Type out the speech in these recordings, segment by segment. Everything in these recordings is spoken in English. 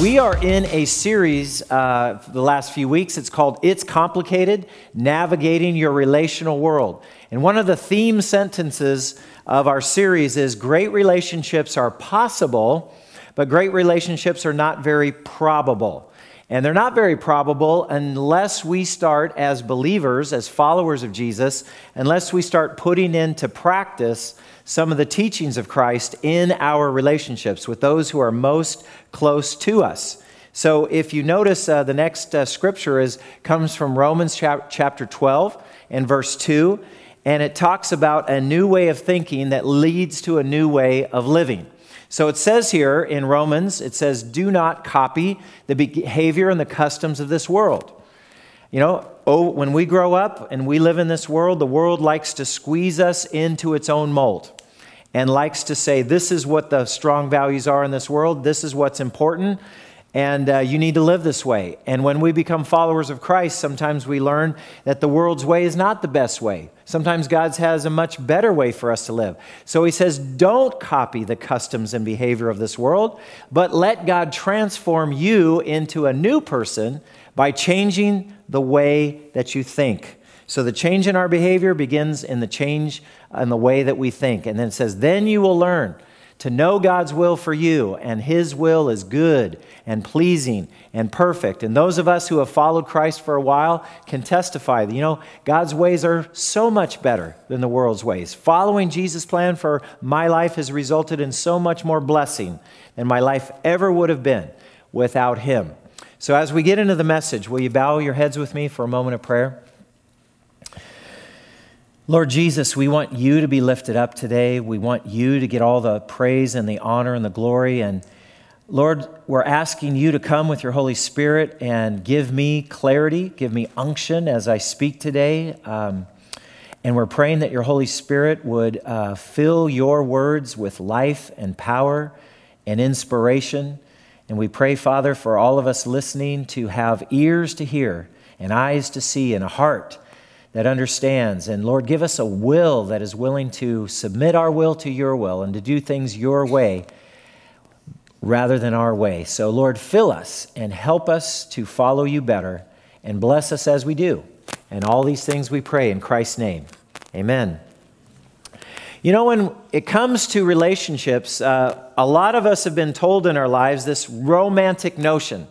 We are in a series for the last few weeks. It's called It's Complicated, Navigating Your Relational World. And one of the theme sentences of our series is great relationships are possible, but great relationships are not very probable. And they're not very probable unless we start as believers, as followers of Jesus, unless we start putting into practice some of the teachings of Christ in our relationships with those who are most close to us. So if you notice, the next scripture comes from Romans chapter 12 and verse 2, and it talks about a new way of thinking that leads to a new way of living. So it says here in Romans, it says, do not copy the behavior and the customs of this world. You know, when we grow up and we live in this world, the world likes to squeeze us into its own mold and likes to say, this is what the strong values are in this world. This is what's important. And you need to live this way. And when we become followers of Christ, sometimes we learn that the world's way is not the best way. Sometimes God has a much better way for us to live. So he says, don't copy the customs and behavior of this world, but let God transform you into a new person by changing the way that you think. So the change in our behavior begins in the change in the way that we think. And then it says, then you will learn to know God's will for you, and his will is good and pleasing and perfect. And those of us who have followed Christ for a while can testify that, you know, God's ways are so much better than the world's ways. Following Jesus' plan for my life has resulted in so much more blessing than my life ever would have been without him. So as we get into the message, will you bow your heads with me for a moment of prayer? Lord Jesus, we want you to be lifted up today. We want you to get all the praise and the honor and the glory. And Lord, we're asking you to come with your Holy Spirit and give me clarity, give me unction as I speak today. And we're praying that your Holy Spirit would fill your words with life and power and inspiration. And we pray, Father, for all of us listening to have ears to hear and eyes to see and a heart that understands. And Lord, give us a will that is willing to submit our will to your will and to do things your way rather than our way. So Lord, fill us and help us to follow you better and bless us as we do. And all these things we pray in Christ's name. Amen. You know, when it comes to relationships, a lot of us have been told in our lives this romantic notion.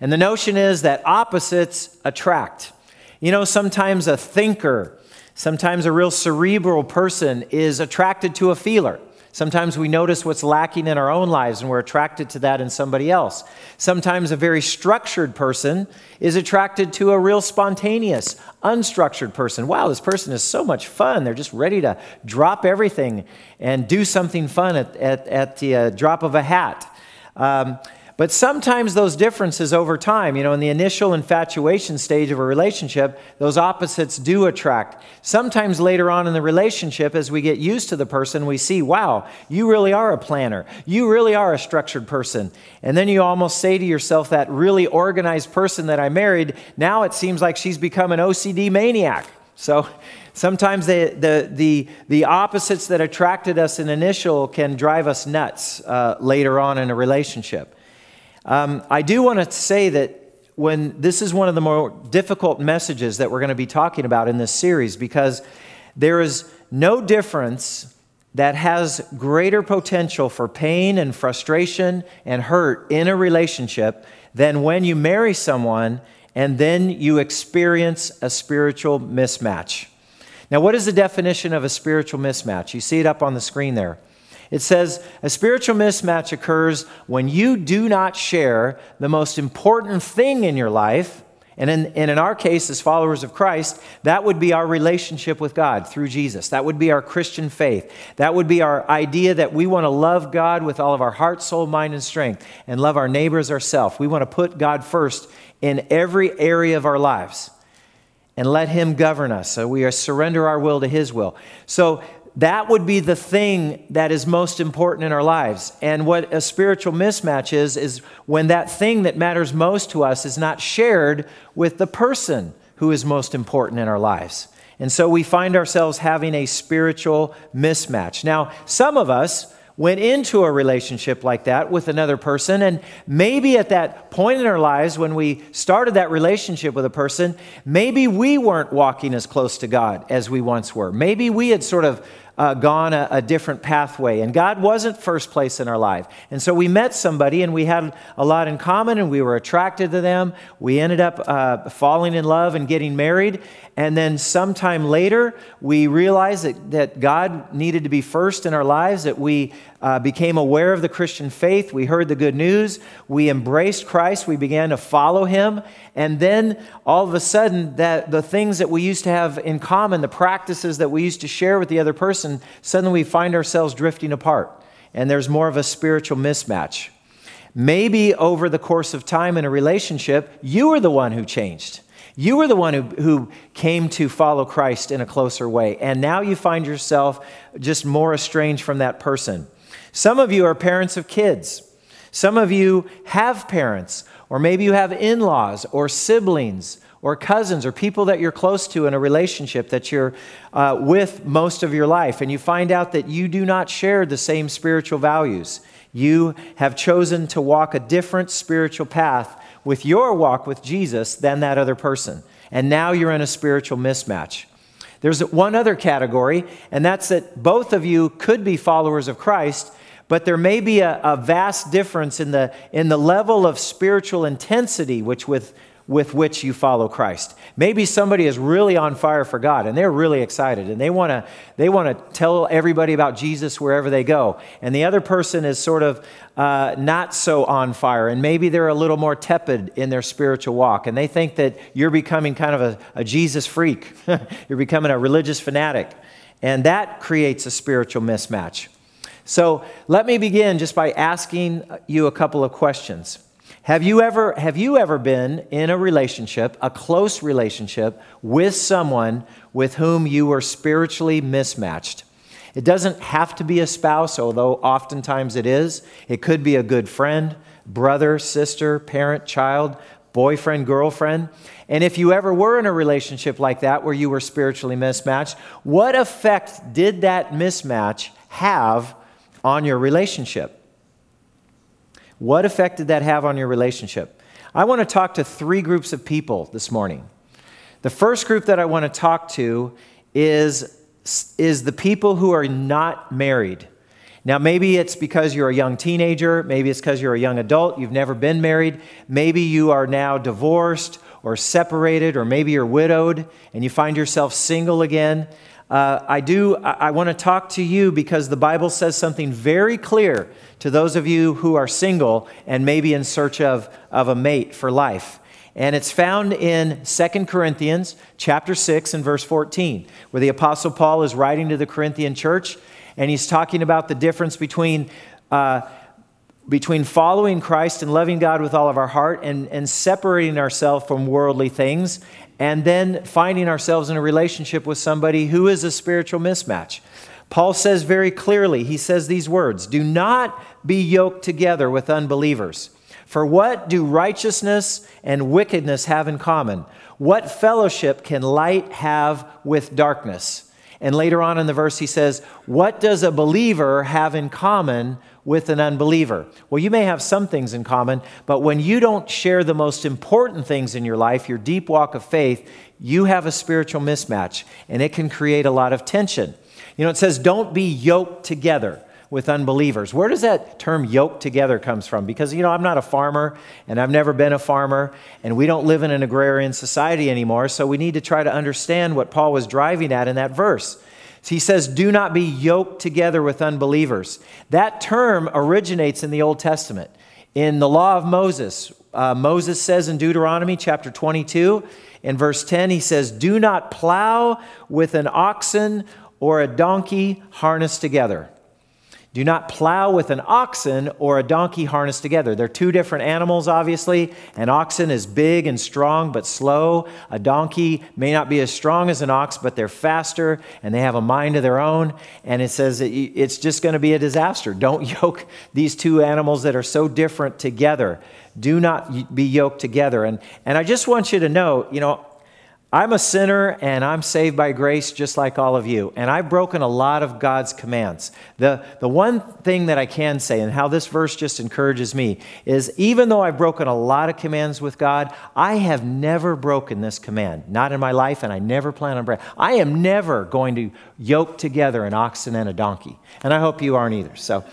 And the notion is that opposites attract. You know, sometimes a thinker, sometimes a real cerebral person is attracted to a feeler. Sometimes we notice what's lacking in our own lives and we're attracted to that in somebody else. Sometimes a very structured person is attracted to a real spontaneous, unstructured person. Wow, this person is so much fun. They're just ready to drop everything and do something fun at the drop of a hat. But sometimes those differences over time, you know, in the initial infatuation stage of a relationship, those opposites do attract. Sometimes later on in the relationship, as we get used to the person, we see, wow, you really are a planner. You really are a structured person. And then you almost say to yourself, that really organized person that I married, now it seems like she's become an OCD maniac. So sometimes the opposites that attracted us in initial can drive us nuts later on in a relationship. I do want to say that this is one of the more difficult messages that we're going to be talking about in this series, because there is no difference that has greater potential for pain and frustration and hurt in a relationship than when you marry someone and then you experience a spiritual mismatch. Now, what is the definition of a spiritual mismatch? You see it up on the screen there. It says, a spiritual mismatch occurs when you do not share the most important thing in your life, and in our case, as followers of Christ, that would be our relationship with God through Jesus. That would be our Christian faith. That would be our idea that we want to love God with all of our heart, soul, mind, and strength, and love our neighbors ourselves. We want to put God first in every area of our lives and let him govern us. So we surrender our will to his will. So that would be the thing that is most important in our lives. And what a spiritual mismatch is when that thing that matters most to us is not shared with the person who is most important in our lives. And so we find ourselves having a spiritual mismatch. Now, some of us, went into a relationship like that with another person, and maybe at that point in our lives when we started that relationship with a person, maybe we weren't walking as close to God as we once were. Maybe we had sort of gone a different pathway, and God wasn't first place in our life. And so we met somebody, and we had a lot in common, and we were attracted to them. We ended up falling in love and getting married, and then sometime later, we realized that God needed to be first in our lives, that we became aware of the Christian faith. We heard the good news. We embraced Christ. We began to follow him. And then all of a sudden, the things that we used to have in common, the practices that we used to share with the other person, suddenly we find ourselves drifting apart. And there's more of a spiritual mismatch. Maybe over the course of time in a relationship, you were the one who changed. You were the one who came to follow Christ in a closer way. And now you find yourself just more estranged from that person. Some of you are parents of kids. Some of you have parents, or maybe you have in-laws or siblings or cousins or people that you're close to in a relationship that you're with most of your life, and you find out that you do not share the same spiritual values. You have chosen to walk a different spiritual path with your walk with Jesus than that other person, and now you're in a spiritual mismatch. There's one other category, and that's that both of you could be followers of Christ, but there may be a vast difference in the level of spiritual intensity with which you follow Christ. Maybe somebody is really on fire for God, and they're really excited, and they want to tell everybody about Jesus wherever they go, and the other person is sort of not so on fire, and maybe they're a little more tepid in their spiritual walk, and they think that you're becoming kind of a Jesus freak. You're becoming a religious fanatic, and that creates a spiritual mismatch. So let me begin just by asking you a couple of questions. Have you ever been in a relationship, a close relationship, with someone with whom you were spiritually mismatched? It doesn't have to be a spouse, although oftentimes it is. It could be a good friend, brother, sister, parent, child, boyfriend, girlfriend. And if you ever were in a relationship like that where you were spiritually mismatched, what effect did that mismatch have on your relationship? What effect did that have on your relationship? I want to talk to three groups of people this morning. The first group that I want to talk to is the people who are not married. Now, maybe it's because you're a young teenager. Maybe it's because you're a young adult. You've never been married. Maybe you are now divorced or separated, or maybe you're widowed and you find yourself single again. I want to talk to you because the Bible says something very clear to those of you who are single and maybe in search of a mate for life. And it's found in 2 Corinthians chapter 6 and verse 14, where the Apostle Paul is writing to the Corinthian church, and he's talking about the difference between following Christ and loving God with all of our heart and separating ourselves from worldly things, and then finding ourselves in a relationship with somebody who is a spiritual mismatch. Paul says very clearly, he says these words, "Do not be yoked together with unbelievers. For what do righteousness and wickedness have in common? What fellowship can light have with darkness?" And later on in the verse he says, "What does a believer have in common with an unbeliever?" Well, you may have some things in common, but when you don't share the most important things in your life, your deep walk of faith, you have a spiritual mismatch, and it can create a lot of tension. You know, it says, don't be yoked together with unbelievers. Where does that term yoked together comes from? Because, you know, I'm not a farmer, and I've never been a farmer, and we don't live in an agrarian society anymore, so we need to try to understand what Paul was driving at in that verse. He says, do not be yoked together with unbelievers. That term originates in the Old Testament. In the law of Moses, Moses says in Deuteronomy chapter 22, in verse 10, he says, do not plow with an oxen or a donkey harnessed together. Do not plow with an oxen or a donkey harnessed together. They're two different animals, obviously. An oxen is big and strong but slow. A donkey may not be as strong as an ox, but they're faster and they have a mind of their own. And it says it's just going to be a disaster. Don't yoke these two animals that are so different together. Do not be yoked together. And I just want you to know, you know, I'm a sinner and I'm saved by grace just like all of you. And I've broken a lot of God's commands. The one thing that I can say, and how this verse just encourages me, is even though I've broken a lot of commands with God, I have never broken this command. Not in my life, and I never plan on breaking. I am never going to yoke together an oxen and a donkey. And I hope you aren't either. So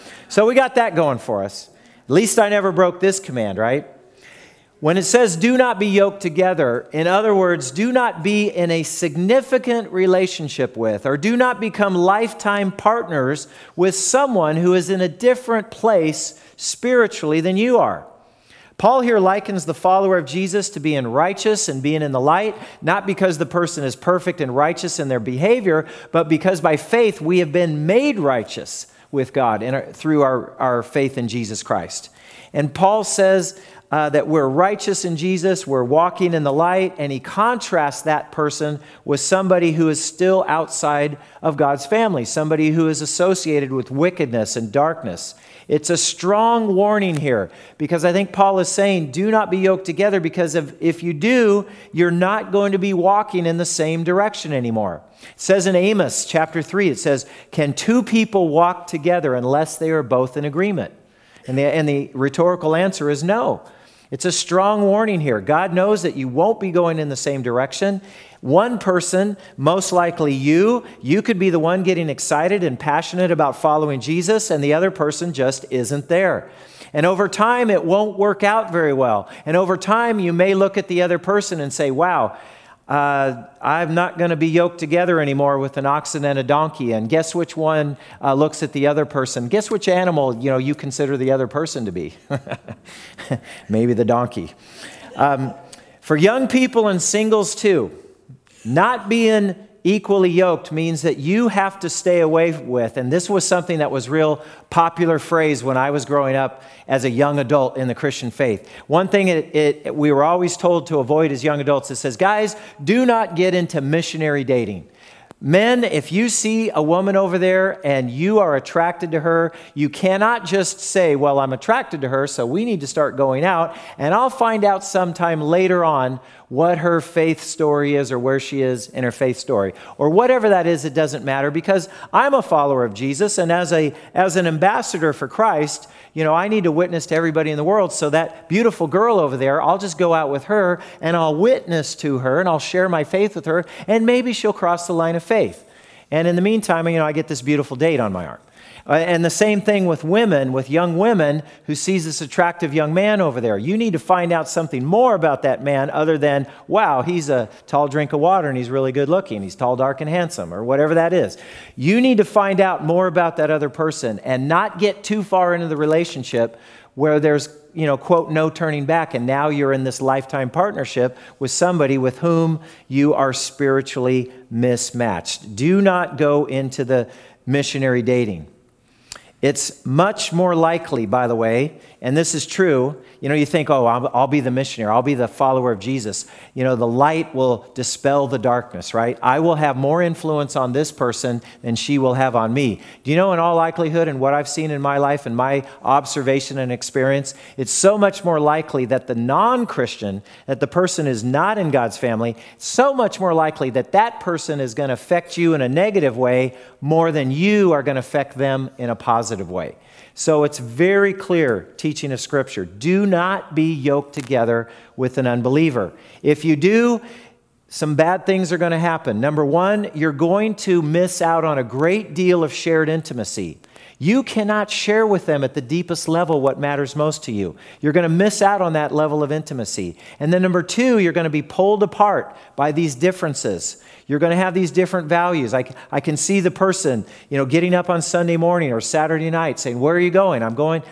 we got that going for us. At least I never broke this command, right? When it says do not be yoked together, in other words, do not be in a significant relationship with, or do not become lifetime partners with someone who is in a different place spiritually than you are. Paul here likens the follower of Jesus to being righteous and being in the light, not because the person is perfect and righteous in their behavior, but because by faith we have been made righteous with God through our faith in Jesus Christ. And Paul says that we're righteous in Jesus, we're walking in the light, and he contrasts that person with somebody who is still outside of God's family, somebody who is associated with wickedness and darkness. It's a strong warning here, because I think Paul is saying, do not be yoked together, because if you do, you're not going to be walking in the same direction anymore. It says in Amos chapter 3, it says, "Can two people walk together unless they are both in agreement?" And the rhetorical answer is no. It's a strong warning here. God knows that you won't be going in the same direction. One person, most likely you could be the one getting excited and passionate about following Jesus, and the other person just isn't there. And over time, it won't work out very well. And over time, you may look at the other person and say, wow, I'm not going to be yoked together anymore with an oxen and a donkey. And guess which one looks at the other person? Guess which animal you consider the other person to be? Maybe the donkey. For young people and singles too, not being equally yoked means that you have to stay away with, and this was something that was real popular phrase when I was growing up as a young adult in the Christian faith. One thing we were always told to avoid as young adults, it says, guys, do not get into missionary dating. Men, if you see a woman over there and you are attracted to her, you cannot just say, well, I'm attracted to her, so we need to start going out, and I'll find out sometime later on what her faith story is or where she is in her faith story. Or whatever that is, it doesn't matter, because I'm a follower of Jesus, and as an ambassador for Christ, I need to witness to everybody in the world, so that beautiful girl over there, I'll just go out with her, and I'll witness to her, and I'll share my faith with her, and maybe she'll cross the line of faith. And in the meantime, I get this beautiful date on my arm. And the same thing with women, with young women who sees this attractive young man over there. You need to find out something more about that man other than, wow, he's a tall drink of water and he's really good looking. He's tall, dark, and handsome, or whatever that is. You need to find out more about that other person and not get too far into the relationship where there's, quote, no turning back, and now you're in this lifetime partnership with somebody with whom you are spiritually mismatched. Do not go into the missionary dating. It's much more likely, by the way, and this is true, you think, oh, I'll be the missionary, I'll be the follower of Jesus. The light will dispel the darkness, right? I will have more influence on this person than she will have on me. Do you know, in all likelihood, and what I've seen in my life and my observation and experience, it's so much more likely that the non-Christian, that the person is not in God's family, so much more likely that that person is going to affect you in a negative way more than you are going to affect them in a positive way. So it's very clear teaching of Scripture. Do not be yoked together with an unbeliever. If you do, some bad things are going to happen. Number one, you're going to miss out on a great deal of shared intimacy. You cannot share with them at the deepest level what matters most to you. You're going to miss out on that level of intimacy. And then number two, you're going to be pulled apart by these differences. You're going to have these different values. I can see the person, getting up on Sunday morning or Saturday night saying, where are you going? I'm going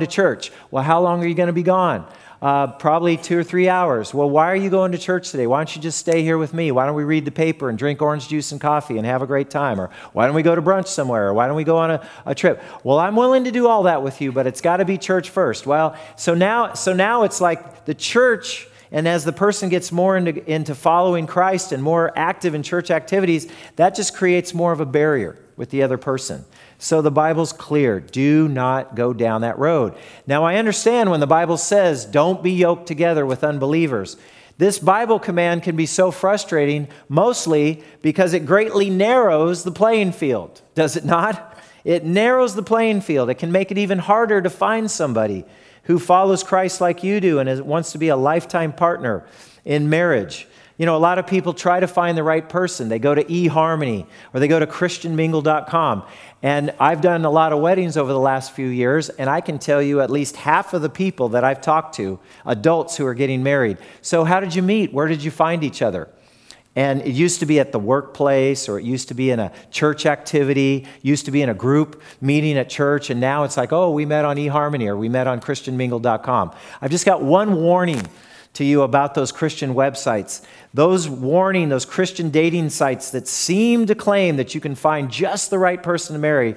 to church. Well, how long are you going to be gone? Probably 2 or 3 hours. Well, why are you going to church today? Why don't you just stay here with me? Why don't we read the paper and drink orange juice and coffee and have a great time? Or why don't we go to brunch somewhere? Or why don't we go on a trip? Well, I'm willing to do all that with you, but it's got to be church first. Well, so now it's like the church. And as the person gets more into following Christ and more active in church activities, that just creates more of a barrier with the other person. So the Bible's clear. Do not go down that road. Now, I understand when the Bible says, don't be yoked together with unbelievers. This Bible command can be so frustrating, mostly because it greatly narrows the playing field, does it not? It narrows the playing field. It can make it even harder to find somebody who follows Christ like you do and wants to be a lifetime partner in marriage. You know, a lot of people try to find the right person. They go to eHarmony or they go to ChristianMingle.com. And I've done a lot of weddings over the last few years, and I can tell you at least half of the people that I've talked to, adults who are getting married. So how did you meet? Where did you find each other? And it used to be at the workplace, or it used to be in a church activity, used to be in a group meeting at church, and now it's like, oh, we met on eHarmony, or we met on ChristianMingle.com. I've just got one warning to you about those Christian websites. Those Christian dating sites that seem to claim that you can find just the right person to marry,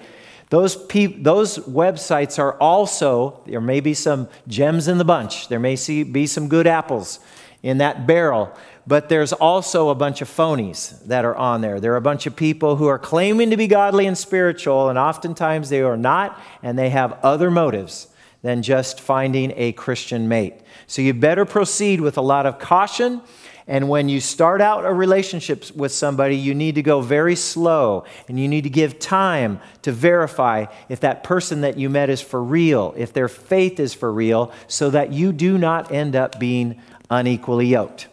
those websites are also, there may be some gems in the bunch. There may be some good apples in that barrel, but there's also a bunch of phonies that are on there. There are a bunch of people who are claiming to be godly and spiritual, and oftentimes they are not, and they have other motives than just finding a Christian mate. So you better proceed with a lot of caution, and when you start out a relationship with somebody, you need to go very slow, and you need to give time to verify if that person that you met is for real, if their faith is for real, so that you do not end up being unequally yoked.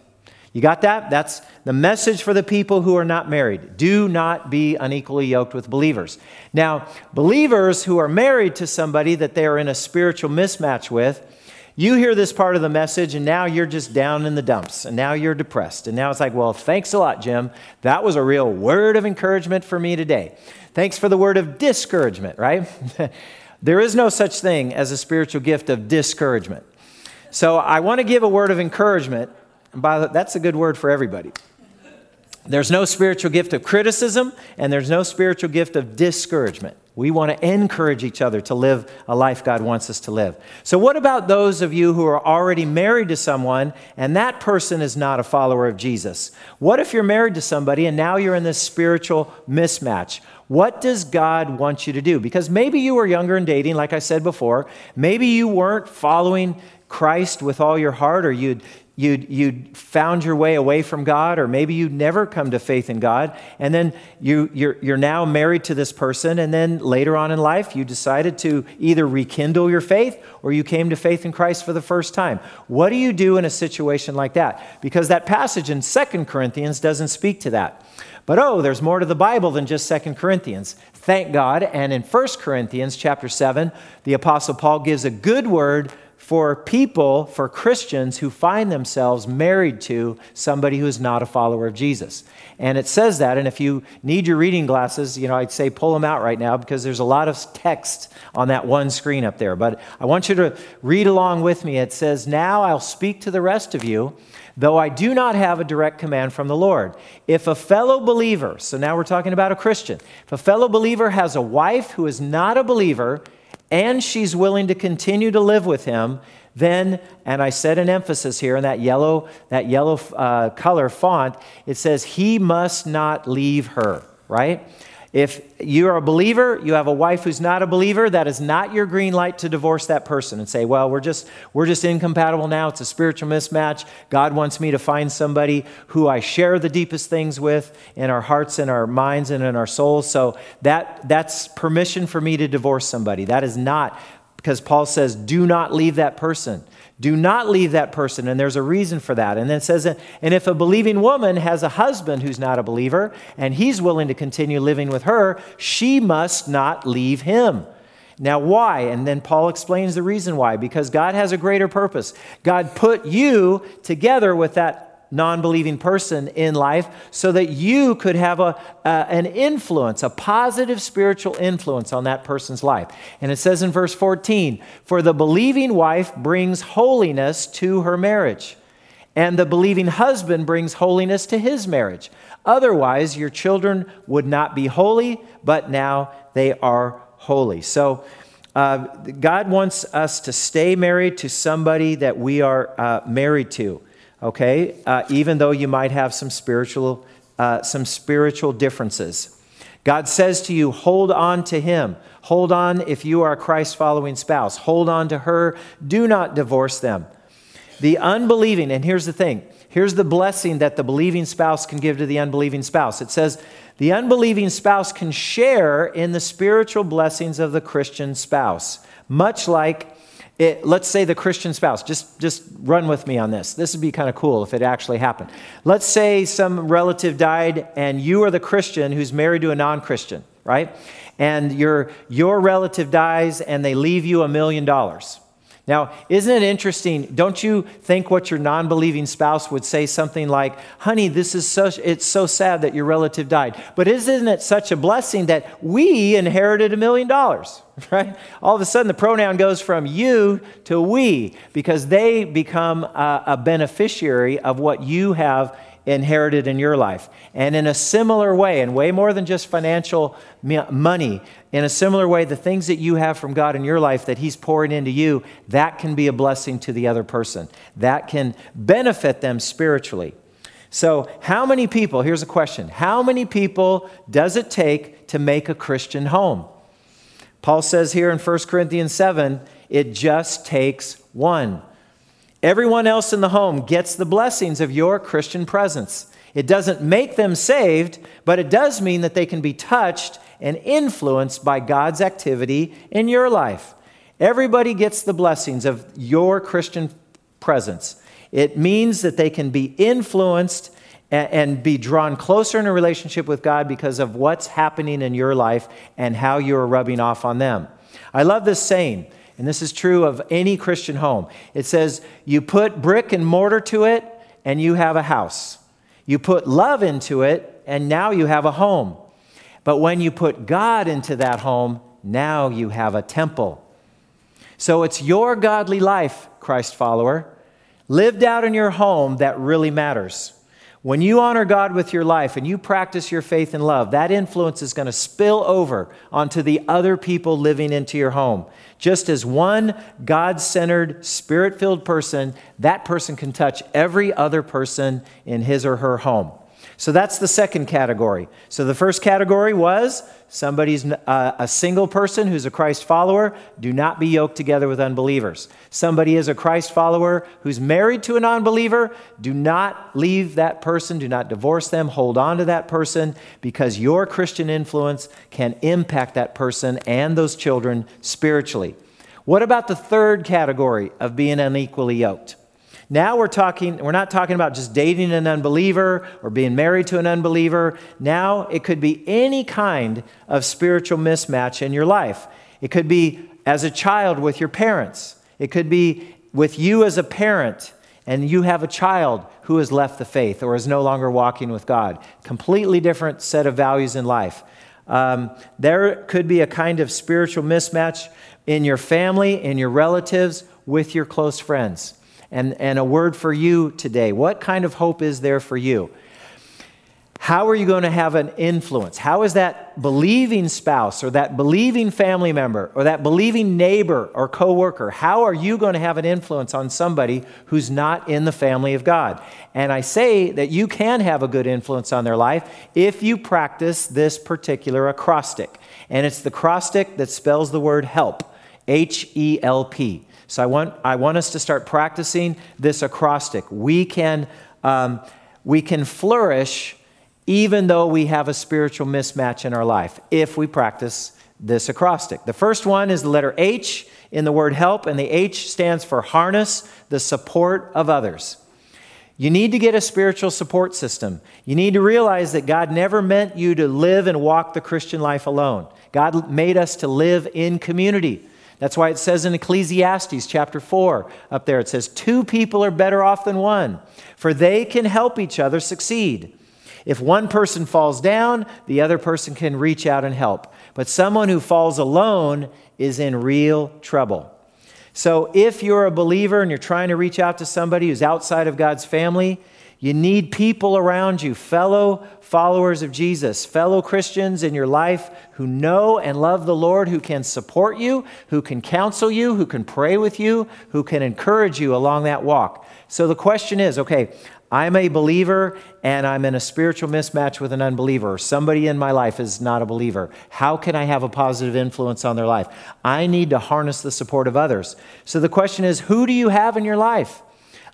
You got that? That's the message for the people who are not married. Do not be unequally yoked with believers. Now, believers who are married to somebody that they are in a spiritual mismatch with, you hear this part of the message, and now you're just down in the dumps, and now you're depressed. And now it's like, well, thanks a lot, Jim. That was a real word of encouragement for me today. Thanks for the word of discouragement, right? There is no such thing as a spiritual gift of discouragement. So I want to give a word of encouragement. That's a good word for everybody. There's no spiritual gift of criticism, and there's no spiritual gift of discouragement. We want to encourage each other to live a life God wants us to live. So what about those of you who are already married to someone, and that person is not a follower of Jesus? What if you're married to somebody, and now you're in this spiritual mismatch? What does God want you to do? Because maybe you were younger and dating, like I said before. Maybe you weren't following Christ with all your heart, or you'd found your way away from God, or maybe you'd never come to faith in God, and then you're now married to this person, and then later on in life, you decided to either rekindle your faith, or you came to faith in Christ for the first time. What do you do in a situation like that? Because that passage in 2 Corinthians doesn't speak to that. But oh, there's more to the Bible than just 2 Corinthians. Thank God, and in 1 Corinthians chapter 7, the Apostle Paul gives a good word for Christians who find themselves married to somebody who is not a follower of Jesus. And it says that, and if you need your reading glasses, I'd say pull them out right now, because there's a lot of text on that one screen up there. But I want you to read along with me. It says, "Now I'll speak to the rest of you, though I do not have a direct command from the Lord. If a fellow believer," so now we're talking about a Christian, "if a fellow believer has a wife who is not a believer, and she's willing to continue to live with him, then," and I set an emphasis here in that yellow color font, it says, "he must not leave her," right? If you're a believer, you have a wife who's not a believer, that is not your green light to divorce that person and say, well, we're just incompatible now. It's a spiritual mismatch. God wants me to find somebody who I share the deepest things with in our hearts and our minds and in our souls. So that's permission for me to divorce somebody. That is not, because Paul says, do not leave that person. Do not leave that person, and there's a reason for that. And then it says, and if a believing woman has a husband who's not a believer, and he's willing to continue living with her, she must not leave him. Now, why? And then Paul explains the reason why. Because God has a greater purpose. God put you together with that non-believing person in life so that you could have an influence, a positive spiritual influence on that person's life. And it says in verse 14, "For the believing wife brings holiness to her marriage, and the believing husband brings holiness to his marriage. Otherwise, your children would not be holy, but now they are holy." So God wants us to stay married to somebody that we are married to. Okay, even though you might have some spiritual differences. God says to you, hold on to him. Hold on if you are a Christ-following spouse. Hold on to her. Do not divorce them. The unbelieving, and here's the thing, here's the blessing that the believing spouse can give to the unbelieving spouse. It says, the unbelieving spouse can share in the spiritual blessings of the Christian spouse. Much like, let's say the Christian spouse, just run with me on this. This would be kind of cool if it actually happened. Let's say some relative died and you are the Christian who's married to a non-Christian, right? And your relative dies and they leave you $1 million. Now, isn't it interesting? Don't you think what your non-believing spouse would say something like, honey, it's so sad that your relative died. But isn't it such a blessing that we inherited $1 million, right? All of a sudden, the pronoun goes from you to we because they become a beneficiary of what you have inherited in your life. And in a similar way, and way more than just financial money, in a similar way, the things that you have from God in your life that He's pouring into you, that can be a blessing to the other person. That can benefit them spiritually. So how many people, here's a question, how many people does it take to make a Christian home? Paul says here in 1 Corinthians 7, it just takes one. Everyone else in the home gets the blessings of your Christian presence. It doesn't make them saved, but it does mean that they can be touched and influenced by God's activity in your life. Everybody gets the blessings of your Christian presence. It means that they can be influenced and be drawn closer in a relationship with God because of what's happening in your life and how you're rubbing off on them. I love this saying. And this is true of any Christian home. It says, you put brick and mortar to it, and you have a house. You put love into it, and now you have a home. But when you put God into that home, now you have a temple. So it's your godly life, Christ follower, lived out in your home that really matters. When you honor God with your life and you practice your faith and love, that influence is going to spill over onto the other people living into your home. Just as one God-centered, spirit-filled person, that person can touch every other person in his or her home. So that's the second category. So the first category was somebody's a single person who's a Christ follower. Do not be yoked together with unbelievers. Somebody is a Christ follower who's married to a non-believer. Do not leave that person. Do not divorce them. Hold on to that person because your Christian influence can impact that person and those children spiritually. What about the third category of being unequally yoked? Now we're not talking about just dating an unbeliever or being married to an unbeliever. Now it could be any kind of spiritual mismatch in your life. It could be as a child with your parents. It could be with you as a parent and you have a child who has left the faith or is no longer walking with God. Completely different set of values in life. There could be a kind of spiritual mismatch in your family, in your relatives, with your close friends. And a word for you today. What kind of hope is there for you? How are you going to have an influence? How is that believing spouse or that believing family member or that believing neighbor or coworker? How are you going to have an influence on somebody who's not in the family of God? And I say that you can have a good influence on their life if you practice this particular acrostic. And it's the acrostic that spells the word help, H-E-L-P. So I want us to start practicing this acrostic. We can flourish even though we have a spiritual mismatch in our life if we practice this acrostic. The first one is the letter H in the word help, and the H stands for harness the support of others. You need to get a spiritual support system. You need to realize that God never meant you to live and walk the Christian life alone. God made us to live in community. That's why it says in Ecclesiastes chapter 4 up there, it says, two people are better off than one, for they can help each other succeed. If one person falls down, the other person can reach out and help. But someone who falls alone is in real trouble. So if you're a believer and you're trying to reach out to somebody who's outside of God's family, you need people around you, fellow followers of Jesus, fellow Christians in your life who know and love the Lord, who can support you, who can counsel you, who can pray with you, who can encourage you along that walk. So the question is, okay, I'm a believer and I'm in a spiritual mismatch with an unbeliever, or somebody in my life is not a believer. How can I have a positive influence on their life? I need to harness the support of others. So the question is, who do you have in your life?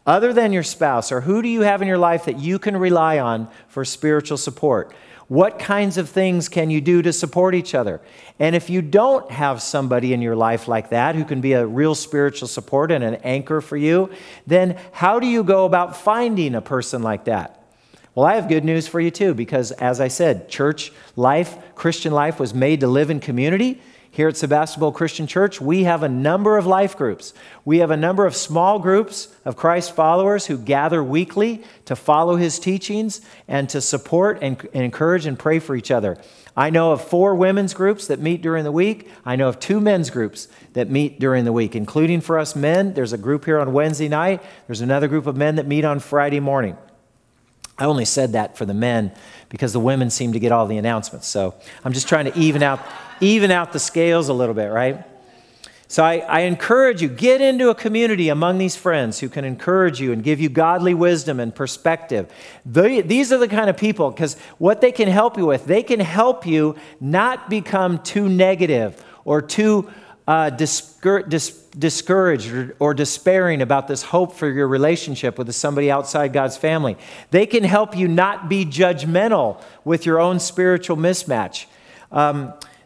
other than your spouse, or who do you have in your life that you can rely on for spiritual support? What kinds of things can you do to support each other? And if you don't have somebody in your life like that who can be a real spiritual support and an anchor for you, then how do you go about finding a person like that? Well, I have good news for you too, because as I said, church life, Christian life was made to live in community. Here at Sebastopol Christian Church, we have a number of life groups. We have a number of small groups of Christ followers who gather weekly to follow his teachings and to support and encourage and pray for each other. I know of 4 women's groups that meet during the week. I know of 2 men's groups that meet during the week, including for us men. There's a group here on Wednesday night. There's another group of men that meet on Friday morning. I only said that for the men because the women seem to get all the announcements. So I'm just trying to even out the scales a little bit, right? So I encourage you, get into a community among these friends who can encourage you and give you godly wisdom and perspective. These are the kind of people, because what they can help you with, they can help you not become too negative or too discouraged or despairing about this hope for your relationship with somebody outside God's family. They can help you not be judgmental with your own spiritual mismatch.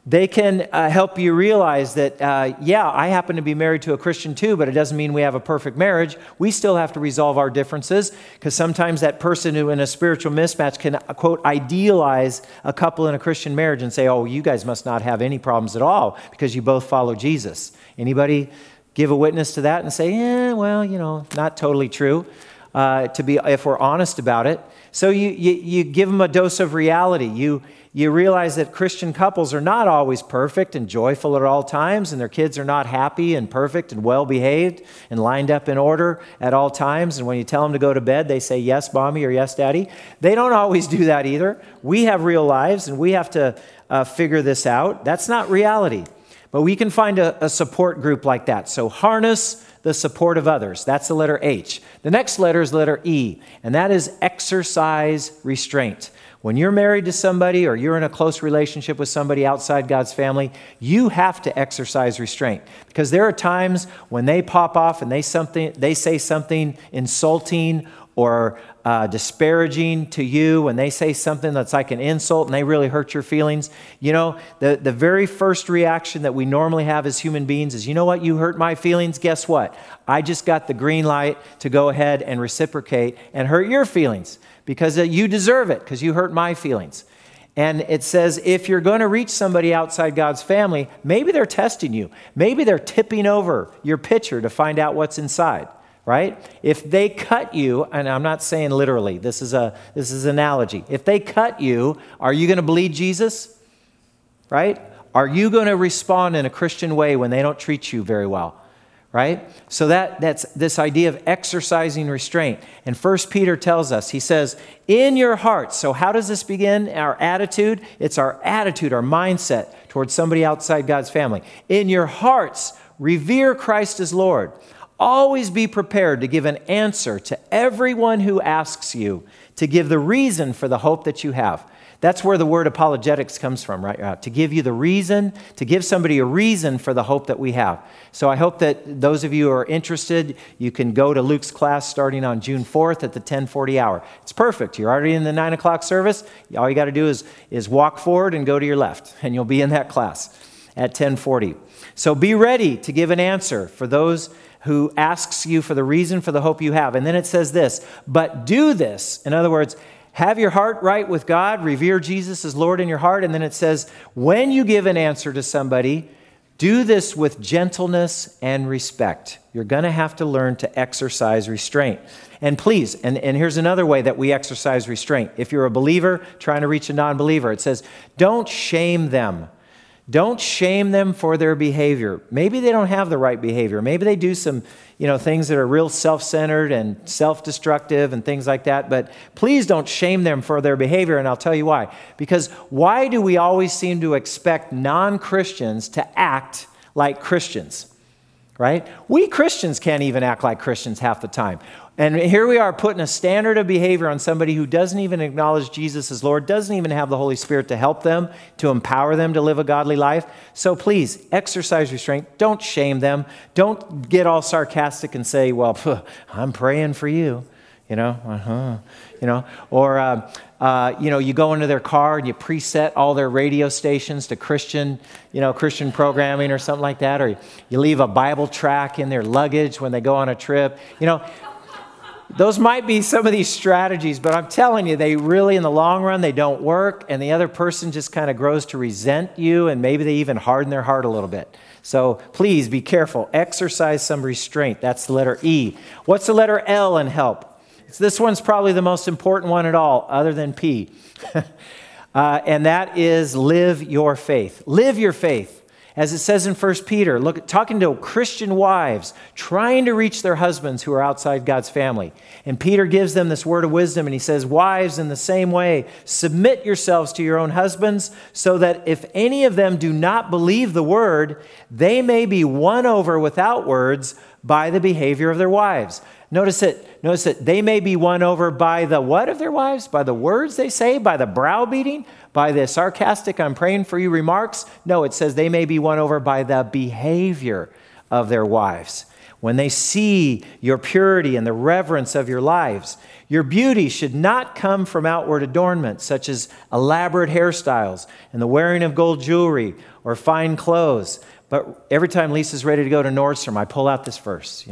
They can help you realize that, yeah, I happen to be married to a Christian too, but it doesn't mean we have a perfect marriage. We still have to resolve our differences, because sometimes that person who in a spiritual mismatch can, quote, idealize a couple in a Christian marriage and say, oh, you guys must not have any problems at all because you both follow Jesus. Anybody give a witness to that and say, yeah, well, you know, not totally true, if we're honest about it. So you give them a dose of reality. You realize that Christian couples are not always perfect and joyful at all times, and their kids are not happy and perfect and well-behaved and lined up in order at all times. And when you tell them to go to bed, they say, yes, mommy, or yes, daddy. They don't always do that either. We have real lives, and we have to figure this out. That's not reality. But we can find a support group like that. So harness the support of others. That's the letter H. The next letter is letter E, and that is exercise restraint. When you're married to somebody or you're in a close relationship with somebody outside God's family, you have to exercise restraint, because there are times when they pop off and they say something insulting or disparaging to you, when they say something that's like an insult and they really hurt your feelings. You know, the very first reaction that we normally have as human beings is, you know what, you hurt my feelings, guess what? I just got the green light to go ahead and reciprocate and hurt your feelings, because you deserve it, because you hurt my feelings. And it says, if you're going to reach somebody outside God's family, maybe they're testing you. Maybe they're tipping over your pitcher to find out what's inside. Right? If they cut you, and I'm not saying literally, this is an analogy. If they cut you, are you going to believe Jesus? Right? Are you going to respond in a Christian way when they don't treat you very well? Right? So that's this idea of exercising restraint. And 1 Peter tells us, he says, in your hearts. So how does this begin? Our attitude. It's our attitude, our mindset towards somebody outside God's family. In your hearts, revere Christ as Lord. Always be prepared to give an answer to everyone who asks you to give the reason for the hope that you have. That's where the word apologetics comes from, right? To give you the reason, to give somebody a reason for the hope that we have. So I hope that those of you who are interested, you can go to Luke's class starting on June 4th at the 10:40 hour. It's perfect. You're already in the 9 o'clock service. All you got to do is walk forward and go to your left, and you'll be in that class at 10:40. So be ready to give an answer for those who asks you for the reason for the hope you have. And then it says this, but do this. In other words, have your heart right with God, revere Jesus as Lord in your heart. And then it says, when you give an answer to somebody, do this with gentleness and respect. You're going to have to learn to exercise restraint. And please, and here's another way that we exercise restraint. If you're a believer trying to reach a non-believer, it says, don't shame them. Don't shame them for their behavior. Maybe they don't have the right behavior. Maybe they do some, things that are real self-centered and self-destructive and things like that. But please don't shame them for their behavior, and I'll tell you why. Because why do we always seem to expect non-Christians to act like Christians? right? We Christians can't even act like Christians half the time. And here we are putting a standard of behavior on somebody who doesn't even acknowledge Jesus as Lord, doesn't even have the Holy Spirit to help them, to empower them to live a godly life. So please, exercise restraint. Don't shame them. Don't get all sarcastic and say, well, I'm praying for you, you know, Or, you know, you go into their car and you preset all their radio stations to Christian, Christian programming or something like that. Or you leave a Bible track in their luggage when they go on a trip, Those might be some of these strategies, but I'm telling you, they really, in the long run, they don't work, and the other person just kind of grows to resent you, and maybe they even harden their heart a little bit. So please be careful. Exercise some restraint. That's the letter E. What's the letter L in help? This one's probably the most important one at all, other than P. And that is live your faith. Live your faith. As it says in 1 Peter, look, talking to Christian wives, trying to reach their husbands who are outside God's family. And Peter gives them this word of wisdom, and he says, wives, in the same way, submit yourselves to your own husbands, so that if any of them do not believe the word, they may be won over without words by the behavior of their wives. Notice it. Notice that they may be won over by the what of their wives? By the words they say? By the browbeating? By the sarcastic, I'm praying for you remarks? No, it says they may be won over by the behavior of their wives. When they see your purity and the reverence of your lives, your beauty should not come from outward adornment, such as elaborate hairstyles and the wearing of gold jewelry or fine clothes. But every time Lisa's ready to go to Nordstrom, I pull out this verse,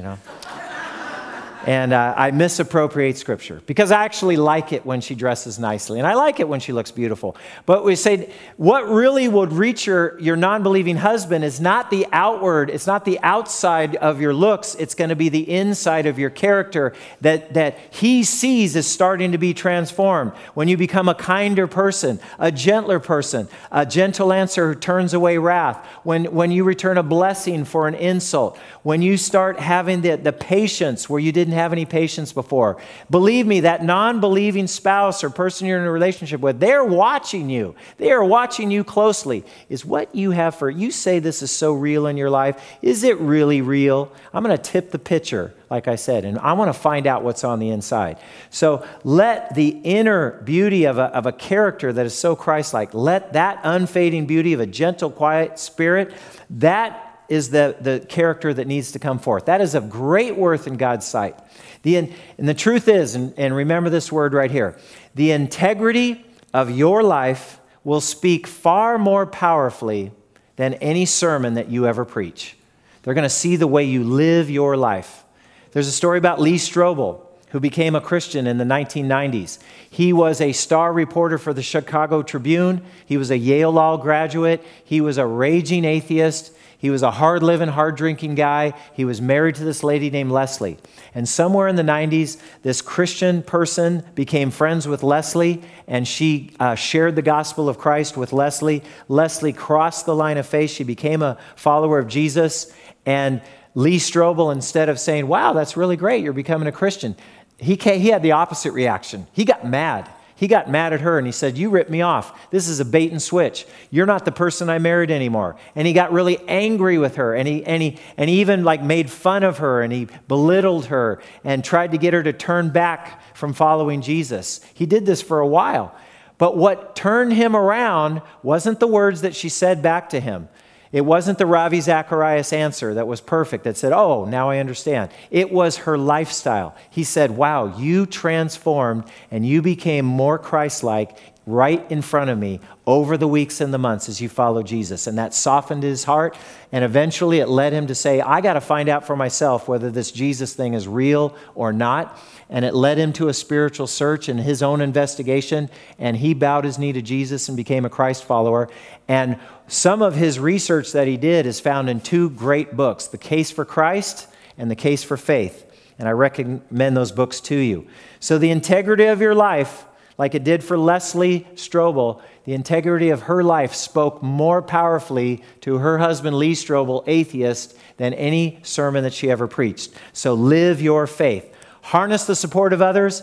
And I misappropriate Scripture because I actually like it when she dresses nicely and I like it when she looks beautiful. But we say what really would reach your non-believing husband is not the outward, it's not the outside of your looks, it's going to be the inside of your character that he sees is starting to be transformed. When you become a kinder person, a gentler person, a gentle answer who turns away wrath, when you return a blessing for an insult, when you start having the patience where you didn't have any patience before. Believe me, that non-believing spouse or person you're in a relationship with, they're watching you. They are watching you closely. Is what you have for, you say this is so real in your life. Is it really real? I'm going to tip the pitcher, like I said, and I want to find out what's on the inside. So let the inner beauty of a character that is so Christ-like, let that unfading beauty of a gentle, quiet spirit, that is the character that needs to come forth. That is of great worth in God's sight. And the truth is, and remember this word right here, the integrity of your life will speak far more powerfully than any sermon that you ever preach. They're going to see the way you live your life. There's a story about Lee Strobel, who became a Christian in the 1990s. He was a star reporter for the Chicago Tribune. He was a Yale Law graduate. He was a raging atheist. He was a hard-living, hard-drinking guy. He was married to this lady named Leslie. And somewhere in the 90s, this Christian person became friends with Leslie, and she shared the gospel of Christ with Leslie. Leslie crossed the line of faith. She became a follower of Jesus. And Lee Strobel, instead of saying, wow, that's really great, you're becoming a Christian, he had the opposite reaction. He got mad. He got mad at her and he said, you ripped me off. This is a bait and switch. You're not the person I married anymore. And he got really angry with her and he even like made fun of her and he belittled her and tried to get her to turn back from following Jesus. He did this for a while. But what turned him around wasn't the words that she said back to him. It wasn't the Ravi Zacharias answer that was perfect that said, oh, now I understand. It was her lifestyle. He said, wow, you transformed and you became more Christ-like right in front of me over the weeks and the months as you follow Jesus. And that softened his heart. And eventually it led him to say, I got to find out for myself whether this Jesus thing is real or not. And it led him to a spiritual search and his own investigation. And he bowed his knee to Jesus and became a Christ follower. And some of his research that he did is found in two great books, The Case for Christ and The Case for Faith. And I recommend those books to you. So the integrity of your life, like it did for Leslie Strobel, the integrity of her life spoke more powerfully to her husband, Lee Strobel, atheist, than any sermon that she ever preached. So live your faith. Harness the support of others.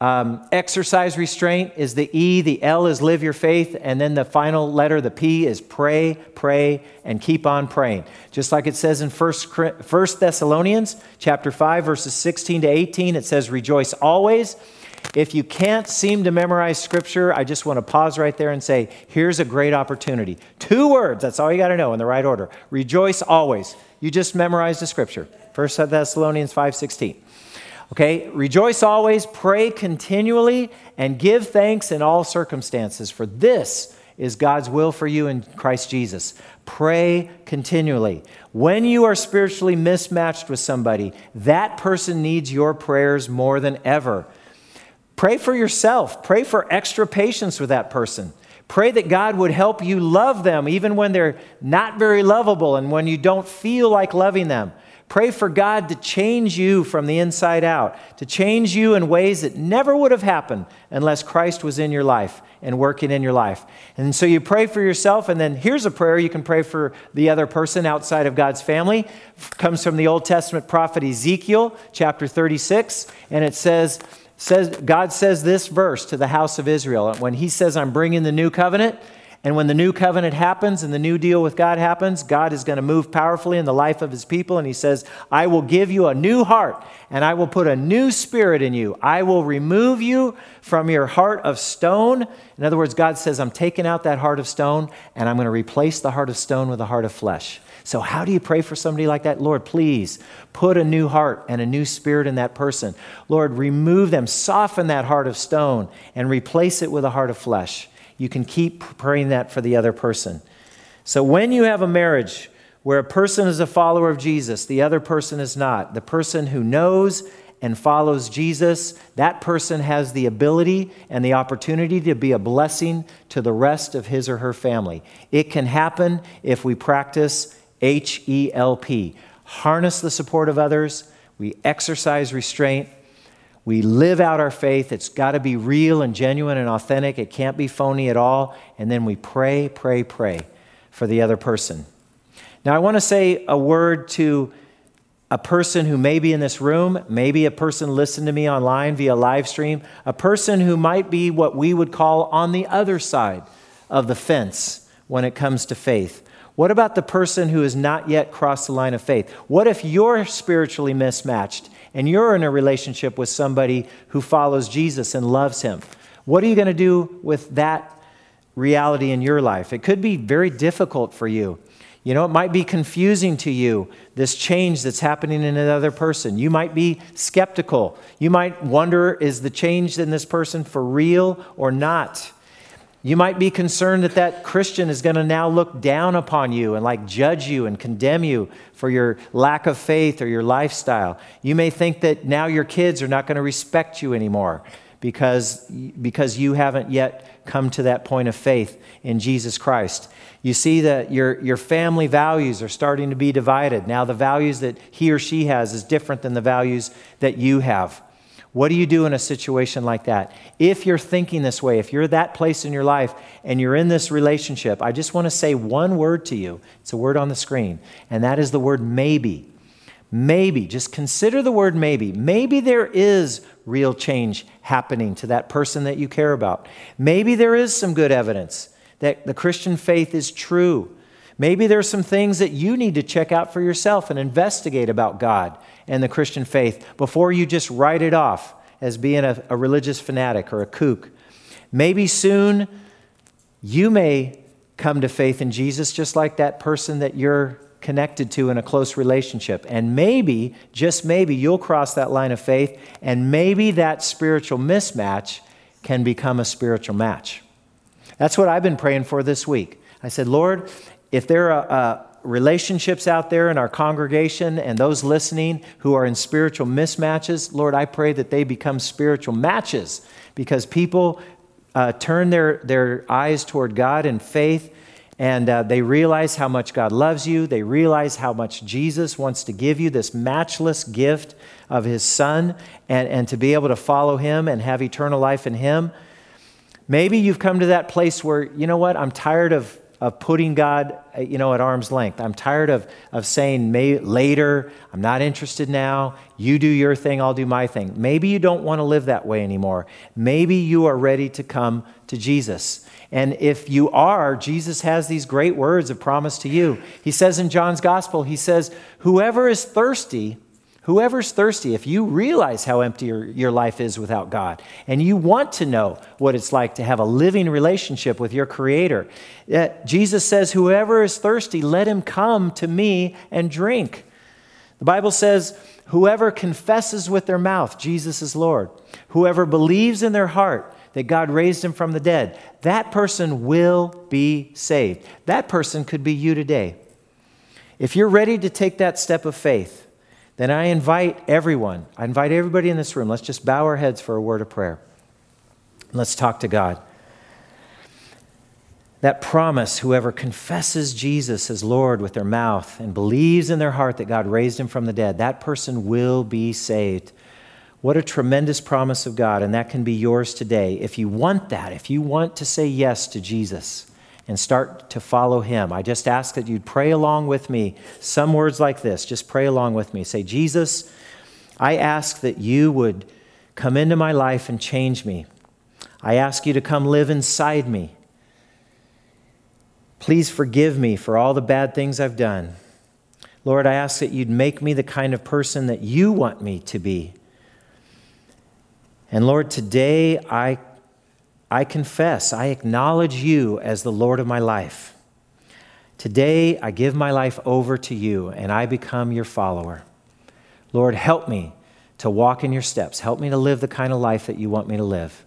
Exercise restraint is the E, the L is live your faith, and then the final letter, the P, is pray, pray, and keep on praying. Just like it says in 1 Thessalonians chapter 5, verses 16 to 18, it says, rejoice always. If you can't seem to memorize Scripture, I just want to pause right there and say, here's a great opportunity. Two words, that's all you got to know in the right order. Rejoice always. You just memorized the Scripture, 1 Thessalonians 5:16. Okay, rejoice always, pray continually, and give thanks in all circumstances, for this is God's will for you in Christ Jesus. Pray continually. When you are spiritually mismatched with somebody, that person needs your prayers more than ever. Pray for yourself. Pray for extra patience with that person. Pray that God would help you love them even when they're not very lovable and when you don't feel like loving them. Pray for God to change you from the inside out, to change you in ways that never would have happened unless Christ was in your life and working in your life. And so you pray for yourself, and then here's a prayer you can pray for the other person outside of God's family. It comes from the Old Testament prophet Ezekiel, chapter 36, and it says God says this verse to the house of Israel. When he says, I'm bringing the new covenant, and when the new covenant happens and the new deal with God happens, God is going to move powerfully in the life of his people. And he says, I will give you a new heart and I will put a new spirit in you. I will remove you from your heart of stone. In other words, God says, I'm taking out that heart of stone and I'm going to replace the heart of stone with a heart of flesh. So how do you pray for somebody like that? Lord, please put a new heart and a new spirit in that person. Lord, remove them, soften that heart of stone and replace it with a heart of flesh. You can keep praying that for the other person. So when you have a marriage where a person is a follower of Jesus, the other person is not, the person who knows and follows Jesus, that person has the ability and the opportunity to be a blessing to the rest of his or her family. It can happen if we practice H-E-L-P. Harness the support of others. We exercise restraint. We live out our faith. It's got to be real and genuine and authentic. It can't be phony at all. And then we pray, pray, pray for the other person. Now, I want to say a word to a person who may be in this room, maybe a person listening to me online via live stream, a person who might be what we would call on the other side of the fence when it comes to faith. What about the person who has not yet crossed the line of faith? What if you're spiritually mismatched and you're in a relationship with somebody who follows Jesus and loves him? What are you going to do with that reality in your life? It could be very difficult for you. You know, it might be confusing to you, this change that's happening in another person. You might be skeptical. You might wonder, is the change in this person for real or not? You might be concerned that that Christian is going to now look down upon you and like judge you and condemn you for your lack of faith or your lifestyle. You may think that now your kids are not going to respect you anymore because you haven't yet come to that point of faith in Jesus Christ. You see that your family values are starting to be divided. Now the values that he or she has is different than the values that you have. What do you do in a situation like that? If you're thinking this way, if you're that place in your life and you're in this relationship, I just want to say one word to you. It's a word on the screen, and that is the word maybe. Maybe. Just consider the word maybe. Maybe there is real change happening to that person that you care about. Maybe there is some good evidence that the Christian faith is true. Maybe there's some things that you need to check out for yourself and investigate about God and the Christian faith before you just write it off as being a religious fanatic or a kook. Maybe soon you may come to faith in Jesus just like that person that you're connected to in a close relationship. And maybe, just maybe, you'll cross that line of faith and maybe that spiritual mismatch can become a spiritual match. That's what I've been praying for this week. I said, Lord, if there are relationships out there in our congregation and those listening who are in spiritual mismatches, Lord, I pray that they become spiritual matches because people turn their eyes toward God in faith and they realize how much God loves you. They realize how much Jesus wants to give you this matchless gift of his son and to be able to follow him and have eternal life in him. Maybe you've come to that place where, you know what, I'm tired of of putting God, at arm's length. I'm tired of saying later, I'm not interested now, you do your thing, I'll do my thing. Maybe you don't want to live that way anymore. Maybe you are ready to come to Jesus. And if you are, Jesus has these great words of promise to you. He says in John's gospel, he says, whoever's thirsty, if you realize how empty your life is without God, and you want to know what it's like to have a living relationship with your Creator, Jesus says, whoever is thirsty, let him come to me and drink. The Bible says, whoever confesses with their mouth, Jesus is Lord, whoever believes in their heart that God raised him from the dead, that person will be saved. That person could be you today. If you're ready to take that step of faith, then I invite everybody in this room, let's just bow our heads for a word of prayer. Let's talk to God. That promise, whoever confesses Jesus as Lord with their mouth and believes in their heart that God raised him from the dead, that person will be saved. What a tremendous promise of God, and that can be yours today. If you want that, if you want to say yes to Jesus and start to follow him, I just ask that you'd pray along with me some words like this. Just pray along with me. Say, Jesus, I ask that you would come into my life and change me. I ask you to come live inside me. Please forgive me for all the bad things I've done. Lord, I ask that you'd make me the kind of person that you want me to be. And Lord, today I confess, I acknowledge you as the Lord of my life. Today, I give my life over to you and I become your follower. Lord, help me to walk in your steps. Help me to live the kind of life that you want me to live.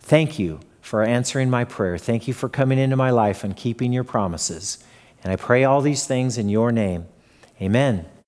Thank you for answering my prayer. Thank you for coming into my life and keeping your promises. And I pray all these things in your name. Amen.